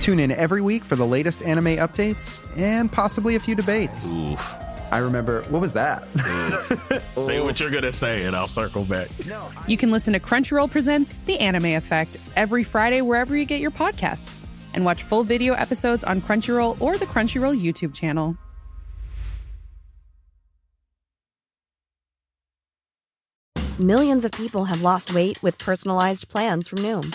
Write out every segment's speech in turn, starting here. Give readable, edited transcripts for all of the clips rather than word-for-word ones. Tune in every week for the latest anime updates and possibly a few debates. Oof. I remember, what was that? Say what you're going to say and I'll circle back. You can listen to Crunchyroll Presents The Anime Effect every Friday wherever you get your podcasts. And watch full video episodes on Crunchyroll or the Crunchyroll YouTube channel. Millions of people have lost weight with personalized plans from Noom.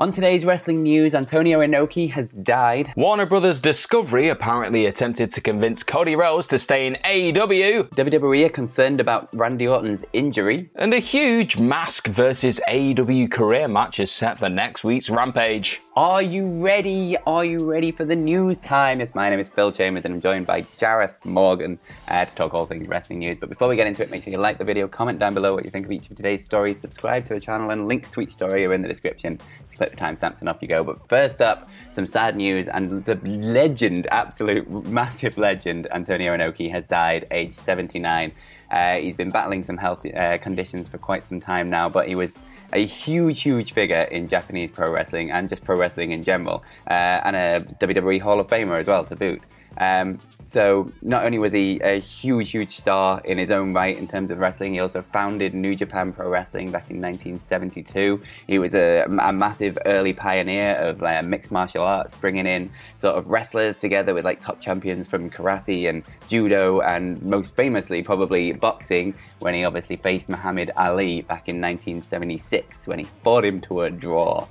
On today's wrestling news, Antonio Inoki has died. Warner Brothers Discovery apparently attempted to convince Cody Rhodes to stay in AEW. WWE are concerned about Randy Orton's injury. And a huge Mask versus AEW career match is set for next week's Rampage. Are you ready? Are you ready for the news time? Yes, my name is Phil Chambers and I'm joined by Gareth Morgan to talk all things wrestling news. But before we get into it, make sure you like the video, comment down below what you think of each of today's stories, subscribe to the channel, and links to each story are in the description. Click the timestamps and off you go. But first up, some sad news, and the legend, absolute massive legend, Antonio Inoki has died aged 79. He's been battling some health conditions for quite some time now, but he was a huge figure in Japanese pro wrestling and just pro wrestling in general, and a WWE Hall of Famer as well to boot. So not only was he a huge star in his own right in terms of wrestling, he also founded New Japan Pro Wrestling back in 1972. He was a massive early pioneer of mixed martial arts, bringing in sort of wrestlers together with like top champions from karate and judo and most famously probably boxing, when he obviously faced Muhammad Ali back in 1976 when he fought him to a draw.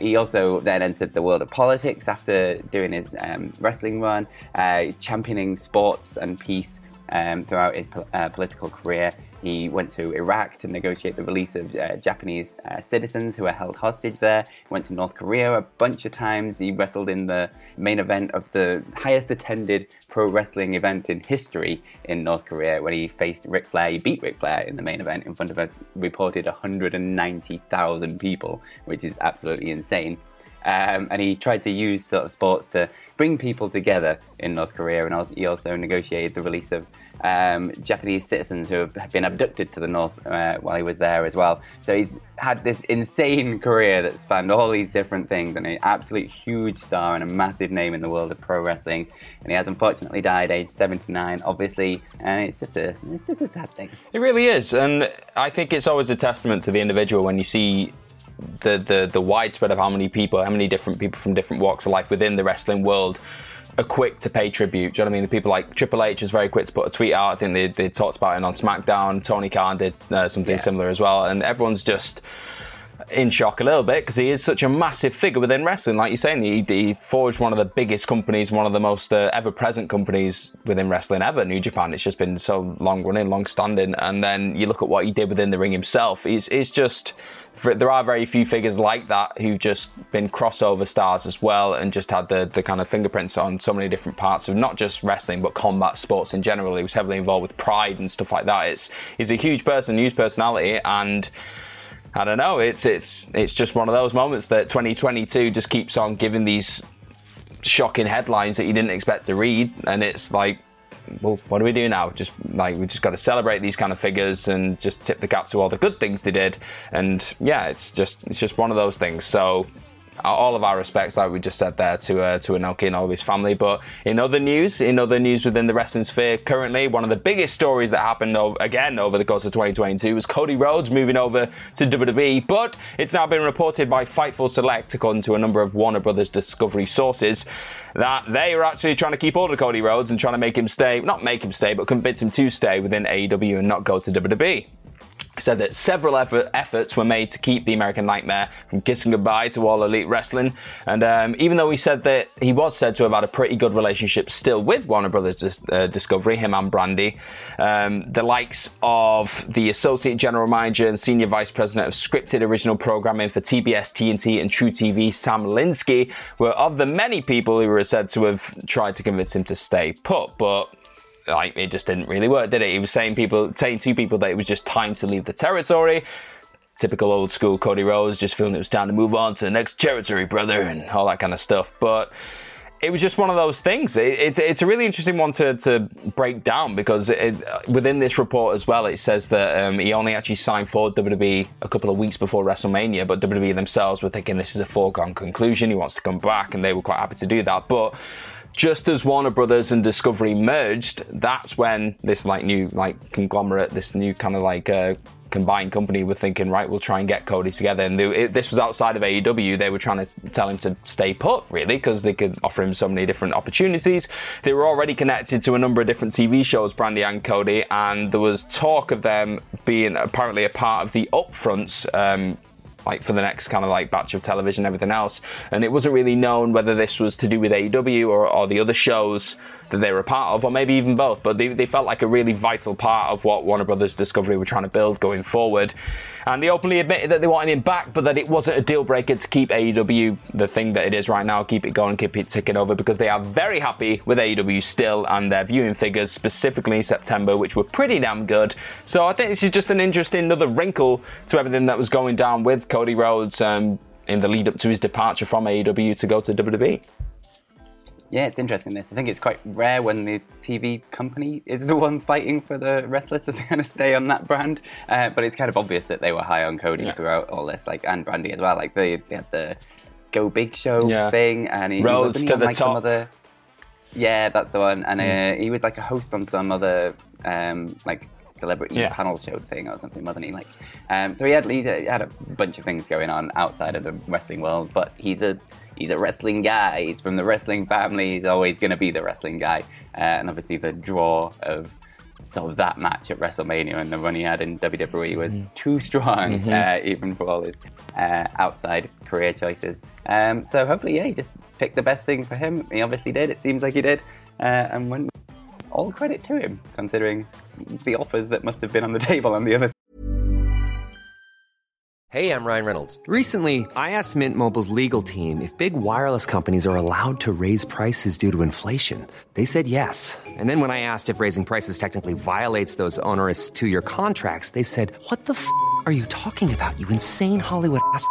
He also then entered the world of politics after doing his wrestling run, championing sports and peace throughout his political career. He went to Iraq to negotiate the release of Japanese citizens who were held hostage there. He went to North Korea a bunch of times. He wrestled in the main event of the highest attended pro wrestling event in history in North Korea when he faced Ric Flair. He beat Ric Flair in the main event in front of a reported 190,000 people, which is absolutely insane. And he tried to use sort of sports to bring people together in North Korea, and he also negotiated the release of Japanese citizens who have been abducted to the North while he was there as well. So he's had this insane career that spanned all these different things, and an absolute huge star and a massive name in the world of pro wrestling. And he has unfortunately died aged 79, obviously, and it's just a sad thing. It really is, and I think it's always a testament to the individual when you see the widespread of how many different people from different walks of life within the wrestling world are quick to pay tribute. Do you know what I mean? The people like Triple H was very quick to put a tweet out. I think they talked about it on SmackDown. Tony Khan did something similar as well. And everyone's just in shock a little bit because he is such a massive figure within wrestling. Like you're saying, he forged one of the biggest companies, one of the most ever-present companies within wrestling ever, New Japan. It's just been so long-running, long-standing. And then you look at what he did within the ring himself. It's just... There are very few figures like that who've just been crossover stars as well and just had the kind of fingerprints on so many different parts of not just wrestling but combat sports in general. He was heavily involved with Pride and stuff like that. He's a huge person, huge personality, and I don't know, it's just one of those moments that 2022 just keeps on giving these shocking headlines that you didn't expect to read, and it's like, well, what do we do now? Just like, we just got to celebrate these kind of figures and just tip the cap to all the good things they did. And yeah, it's just one of those things. So all of our respects, like we just said there, to Inoki and all of his family. But in other news within the wrestling sphere currently, one of the biggest stories that happened over the course of 2022 was Cody Rhodes moving over to WWE. But it's now been reported by Fightful Select, according to a number of Warner Brothers Discovery sources, that they were actually trying to keep hold of Cody Rhodes and trying to not make him stay, but convince him to stay within AEW and not go to WWE. Said that several efforts were made to keep the American Nightmare from kissing goodbye to All Elite Wrestling. And even though he was said to have had a pretty good relationship still with Warner Brothers Discovery, him and Brandy, the likes of the Associate General Manager and Senior Vice President of Scripted Original Programming for TBS, TNT and True TV, Sam Linsky, were of the many people who were said to have tried to convince him to stay put. But it just didn't really work, did it? He was saying to people that it was just time to leave the territory. Typical old school Cody Rhodes, just feeling it was time to move on to the next territory, brother, and all that kind of stuff. But it was just one of those things. It's a really interesting one to break down, because within this report as well, it says that he only actually signed for WWE a couple of weeks before WrestleMania, but WWE themselves were thinking this is a foregone conclusion. He wants to come back, and they were quite happy to do that. But just as Warner Brothers and Discovery merged, that's when this new combined company were thinking, right, we'll try and get Cody together. And this was outside of AEW. They were trying to tell him to stay put, really, because they could offer him so many different opportunities. They were already connected to a number of different TV shows, Brandy and Cody, and there was talk of them being apparently a part of the upfronts for the next batch of television and everything else. And it wasn't really known whether this was to do with AEW or the other shows that they were a part of, or maybe even both. But they felt like a really vital part of what Warner Brothers Discovery were trying to build going forward. And they openly admitted that they wanted him back, but that it wasn't a deal breaker to keep AEW the thing that it is right now, keep it going, keep it ticking over, because they are very happy with AEW still and their viewing figures, specifically in September, which were pretty damn good. So I think this is just an interesting another wrinkle to everything that was going down with Cody Rhodes in the lead up to his departure from AEW to go to WWE. Yeah, it's interesting, this. I think it's quite rare when the TV company is the one fighting for the wrestler to kind of stay on that brand. But it's kind of obvious that they were high on Cody throughout all this, and Brandy as well. They had the Go Big Show thing. And he Rhodes to the top. Yeah, that's the one. And he was a host on some other celebrity panel show thing or something, wasn't he? So he had a bunch of things going on outside of the wrestling world, but he's a wrestling guy. He's from the wrestling family. He's always going to be the wrestling guy. And obviously the draw of that match at WrestleMania and the run he had in WWE was too strong, even for all his outside career choices. So hopefully, he just picked the best thing for him. He obviously did. It seems like he did. And went all credit to him, considering the offers that must have been on the table on the other side. Hey, I'm Ryan Reynolds. Recently, I asked Mint Mobile's legal team if big wireless companies are allowed to raise prices due to inflation. They said yes. And then when I asked if raising prices technically violates those onerous two-year contracts, they said, what the f*** are you talking about, you insane Hollywood ass f-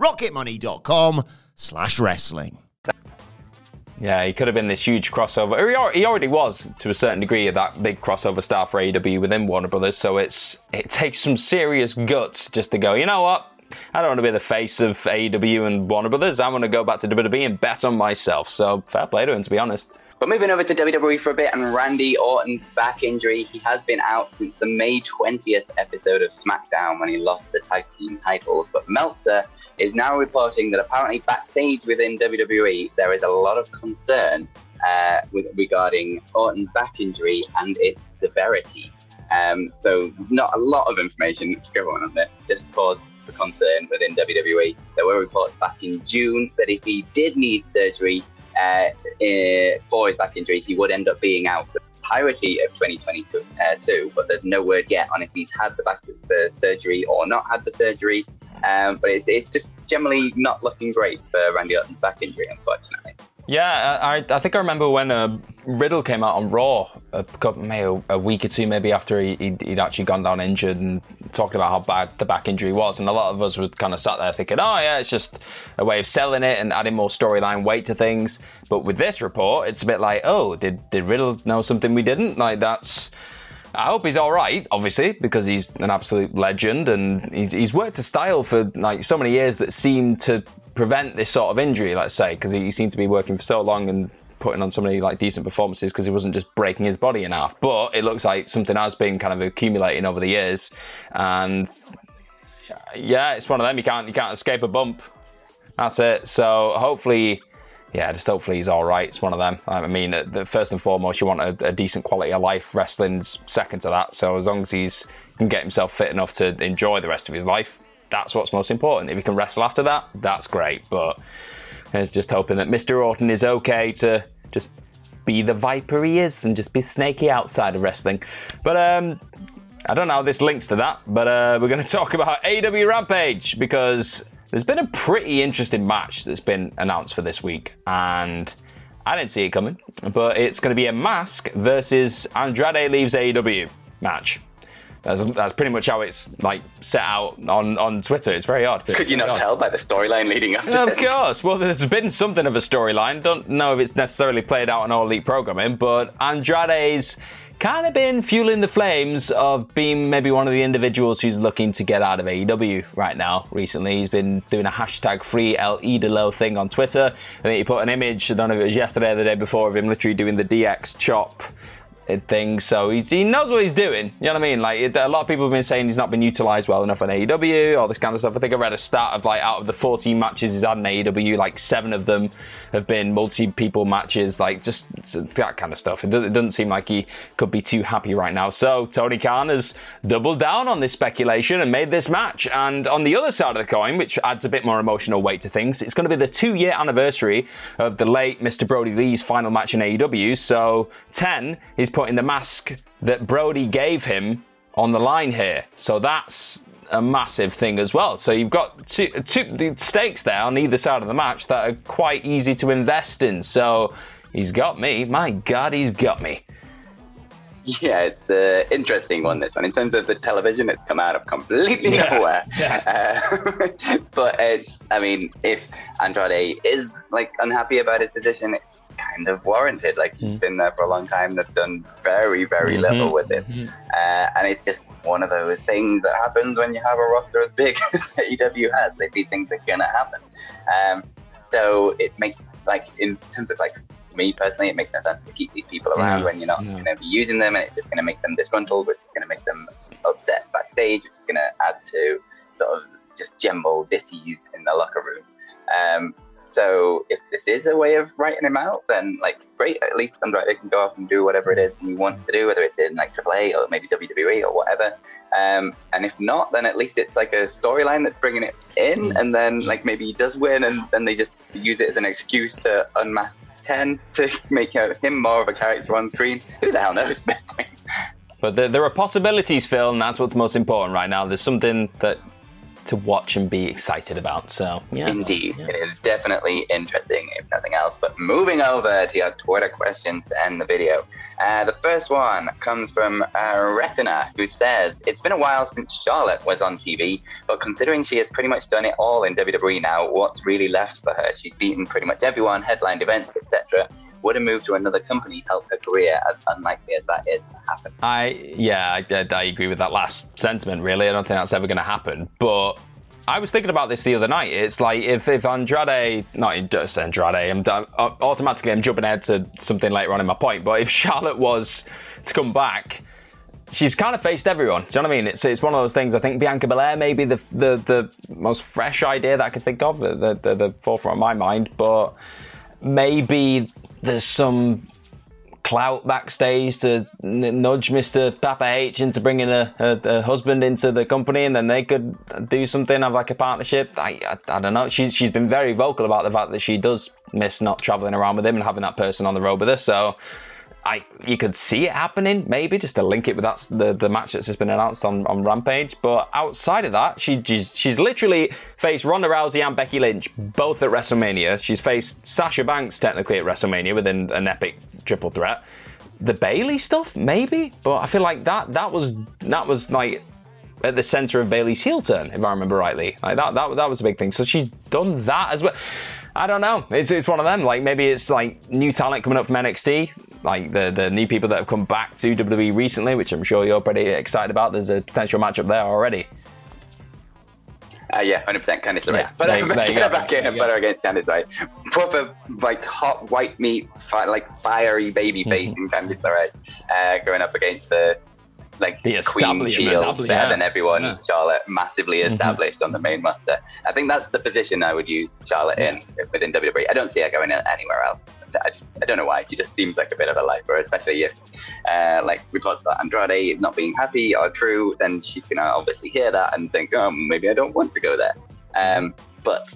rocketmoney.com/wrestling. Yeah, he could have been this huge crossover. He already was, to a certain degree, that big crossover star for AEW within Warner Brothers, so it takes some serious guts just to go, you know what? I don't want to be the face of AEW and Warner Brothers. I want to go back to WWE and bet on myself. So fair play to him, to be honest. But moving over to WWE for a bit, and Randy Orton's back injury. He has been out since the May 20th episode of SmackDown when he lost the tag team titles. But Meltzer is now reporting that apparently backstage within WWE, there is a lot of concern regarding Orton's back injury and its severity. So not a lot of information to go on this, just cause for concern within WWE. There were reports back in June that if he did need surgery for his back injury, he would end up being out for the entirety of 2022, but there's no word yet on if he's had the surgery or not had the surgery. But it's just generally not looking great for Randy Orton's back injury, unfortunately. Yeah, I think I remember when Riddle came out on Raw a week or two maybe after he'd actually gone down injured and talked about how bad the back injury was, and a lot of us were kind of sat there thinking, oh yeah, it's just a way of selling it and adding more storyline weight to things. But with this report, it's a bit like, oh, did Riddle know something we didn't? Like, that's... I hope he's all right, obviously, because he's an absolute legend and he's worked a style for like so many years that seemed to prevent this sort of injury, let's say, because he seemed to be working for so long and putting on so many like decent performances because he wasn't just breaking his body in half. But it looks like something has been kind of accumulating over the years, and yeah, it's one of them. You can't escape a bump. That's it. So hopefully. Yeah, just hopefully he's all right. It's one of them. I mean, first and foremost, you want a decent quality of life. Wrestling's second to that. So as long as he can get himself fit enough to enjoy the rest of his life, that's what's most important. If he can wrestle after that, that's great. But I was just hoping that Mr. Orton is okay to just be the Viper he is and just be snaky outside of wrestling. But I don't know how this links to that, but we're going to talk about AEW Rampage, because... there's been a pretty interesting match that's been announced for this week, and I didn't see it coming, but it's going to be a mask versus Andrade leaves AEW match. That's pretty much how it's like set out on Twitter. It's very odd. Could you not tell by the storyline leading up to this? Of course. Well, there's been something of a storyline. Don't know if it's necessarily played out on All Elite programming, but Andrade's kind of been fueling the flames of being maybe one of the individuals who's looking to get out of AEW right now. Recently, he's been doing a #free El Idolo thing on Twitter. I think he put an image, I don't know if it was yesterday or the day before, of him literally doing the DX chop thing. So he knows what he's doing. You know what I mean? Like, a lot of people have been saying he's not been utilised well enough on AEW, all this kind of stuff. I think I read a stat of, like, out of the 14 matches he's had in AEW, like 7 of them have been multi-people matches, like just that kind of stuff. It doesn't seem like he could be too happy right now. So Tony Khan has doubled down on this speculation and made this match. And on the other side of the coin, which adds a bit more emotional weight to things, it's going to be the 2-year anniversary of the late Mr. Brody Lee's final match in AEW. So 10 is putting the mask that Brody gave him on the line here. So that's a massive thing as well. So you've got two stakes there on either side of the match that are quite easy to invest in. So he's got me. My God, he's got me. Yeah, it's an interesting one, this one. In terms of the television, it's come out of completely nowhere. Yeah. But it's, I mean, if Andrade is like unhappy about his position, it's kind of warranted. Like, he's been there for a long time. They've done very, very little with it. And it's just one of those things that happens when you have a roster as big as AEW has. Like, these things are going to happen. So it makes, like, in terms of, like, me personally, it makes no sense to keep these people around when you're not going to be using them, and it's just going to make them disgruntled, which is going to make them upset backstage, which is going to add to sort of just general dis-ease in the locker room. So if this is a way of writing him out, then like great, at least Andrade can go off and do whatever it is he wants to do, whether it's in like AAA or maybe WWE or whatever. And if not, then at least it's like a storyline that's bringing it in, and then like maybe he does win, and then they just use it as an excuse to unmask 10 to make him more of a character on screen. Who the hell knows? But there are possibilities, Phil, and that's what's most important right now. There's something that to watch and be excited about. So yeah, indeed, so, yeah. It is definitely interesting, if nothing else. But moving over to your Twitter questions to end the video. The first one comes from Retina, who says, it's been a while since Charlotte was on TV, but considering she has pretty much done it all in WWE now, what's really left for her? She's beaten pretty much everyone, headlined events, etc. Would a move to another company help her career, as unlikely as that is to happen? I agree with that last sentiment, really. I don't think that's ever going to happen. But I was thinking about this the other night. It's like if Andrade, not just Andrade, I'm automatically jumping ahead to something later on in my point, but if Charlotte was to come back, she's kind of faced everyone. Do you know what I mean? It's one of those things. I think Bianca Belair may be the most fresh idea that I could think of, the forefront of my mind, but maybe there's some clout backstage to nudge Mr. Papa H into bringing a husband into the company, and then they could do something, have like a partnership. I don't know. She's been very vocal about the fact that she does miss not traveling around with him and having that person on the road with her. So you could see it happening, maybe, just to link it with that's the match that's just been announced on Rampage. But outside of that, she's literally faced Ronda Rousey and Becky Lynch, both at WrestleMania. She's faced Sasha Banks, technically, at WrestleMania within an epic triple threat. The Bayley stuff, maybe? But I feel like that was like at the centre of Bayley's heel turn, if I remember rightly. Like that was a big thing. So she's done that as well. I don't know. It's one of them. Like maybe it's like new talent coming up from NXT, like the new people that have come back to WWE recently, which I'm sure you're pretty excited about. There's a potential matchup there already. Yeah, 100%. Candice LeRae. Yeah, but I'm gonna back in and butter against Candice LeRae. Proper like hot white meat, like fiery baby face in Candice LeRae, going up against the. Like the Queen Shield, better than everyone. Yeah. Charlotte massively established on the main roster. I think that's the position I would use Charlotte in within WWE. I don't see her going anywhere else. I don't know why. She just seems like a bit of a lifer, especially if like reports about Andrade not being happy are true. Then she's gonna obviously hear that and think, oh, maybe I don't want to go there. But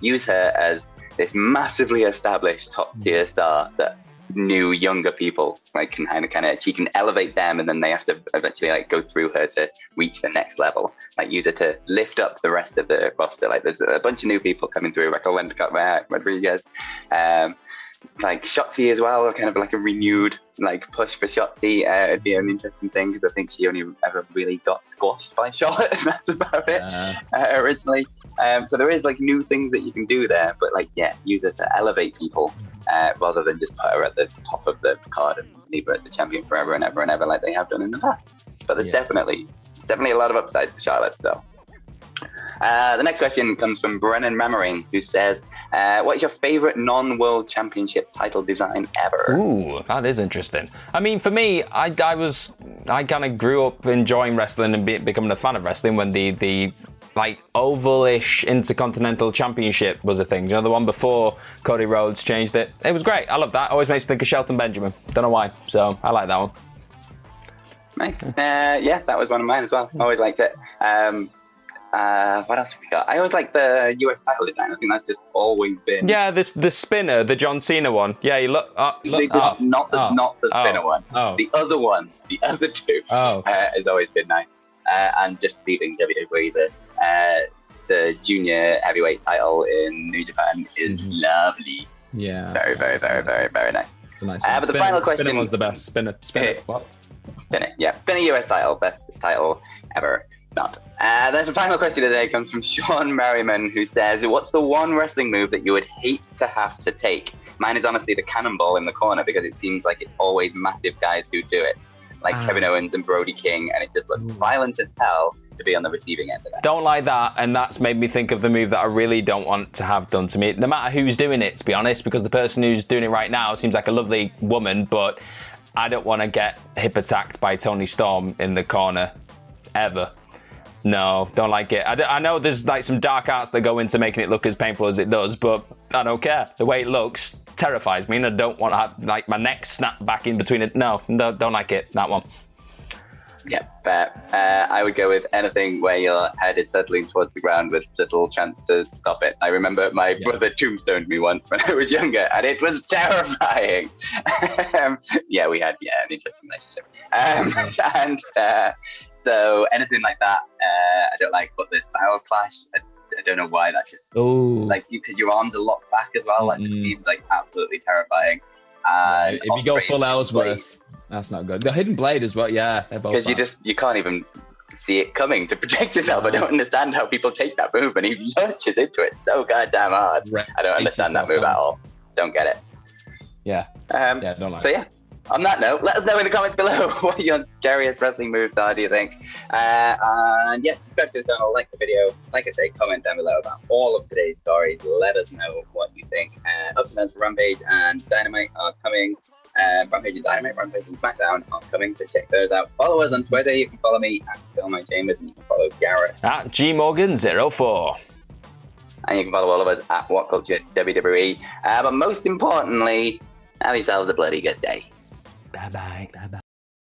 use her as this massively established top tier star that. New younger people like can kind of she can elevate them, and then they have to eventually like go through her to reach the next level. Like use her to lift up the rest of the roster. Like there's a bunch of new people coming through, like Raquel Rodriguez, like Shotzi as well. Kind of like a renewed like push for Shotzi. It'd be an interesting thing because I think she only ever really got squashed by Charlotte, and that's about it originally. So there is like new things that you can do there, but like use it to elevate people. Rather than just put her at the top of the card and leave her as the champion forever and ever and ever like they have done in the past. But there's definitely a lot of upside for Charlotte. So the next question comes from Brennan Memmering, who says, what's your favourite non-world championship title design ever? Ooh, that is interesting. I mean, for me, I kind of grew up enjoying wrestling and becoming a fan of wrestling when the like oval-ish intercontinental championship was a thing. You know, the one before Cody Rhodes changed it. It was great. I love that. Always makes me think of Shelton Benjamin. Don't know why. So I like that one. Nice. That was one of mine as well. Always liked it. What else have we got? I always like the US title design. I think that's just always been. Yeah, the spinner, the John Cena one. Yeah, you look. Not the spinner one. Oh. The other ones, the other two. Oh. Has always been nice. And just leaving WWE the junior heavyweight title in New Japan is lovely. Yeah, very, very nice. It's a nice one. But the final question. Spinner was the best. Spinner US title, best title ever. Then the final question today comes from Sean Merriman, who says, what's the one wrestling move that you would hate to have to take? Mine is honestly the cannonball in the corner, because it seems like it's always massive guys who do it, like Kevin Owens and Brody King, and it just looks violent as hell to be on the receiving end of that. Don't like that, and that's made me think of the move that I really don't want to have done to me, no matter who's doing it, to be honest, because the person who's doing it right now seems like a lovely woman, but I don't want to get hip attacked by Tony Storm in the corner, ever. No, don't like it. I know there's like some dark arts that go into making it look as painful as it does, but I don't care. The way it looks terrifies me, and I don't want to have like my neck snapped back in between it. No, don't like it, that one. Yeah, fair. I would go with anything where your head is settling towards the ground with little chance to stop it. I remember my brother tombstoned me once when I was younger, and it was terrifying. We had an interesting relationship. So anything like that, I don't like. But the styles clash, I don't know why. That just because your arms are locked back as well. That just seems like absolutely terrifying. And if you go full Ellsworth. That's not good. The Hidden Blade as well, yeah. Because you can't even see it coming to protect yourself. I don't understand how people take that move, and he lurches into it so goddamn hard. I don't understand that move at all. Don't get it. Yeah. Don't like it. So yeah, on that note, let us know in the comments below what your scariest wrestling moves are, do you think? And yes, subscribe to the channel, like the video. Like I say, comment down below about all of today's stories. Let us know what you think. Ups and downs for Rampage and Dynamite are coming. Rampage and Dynamite, Rampage and SmackDown are coming, so check those out. Follow us on Twitter. You can follow me at PhilMyChambers, and you can follow Gareth at GMorgan04, and you can follow all of us at WhatCultureWWE. But most importantly, have yourselves a bloody good day. Bye bye.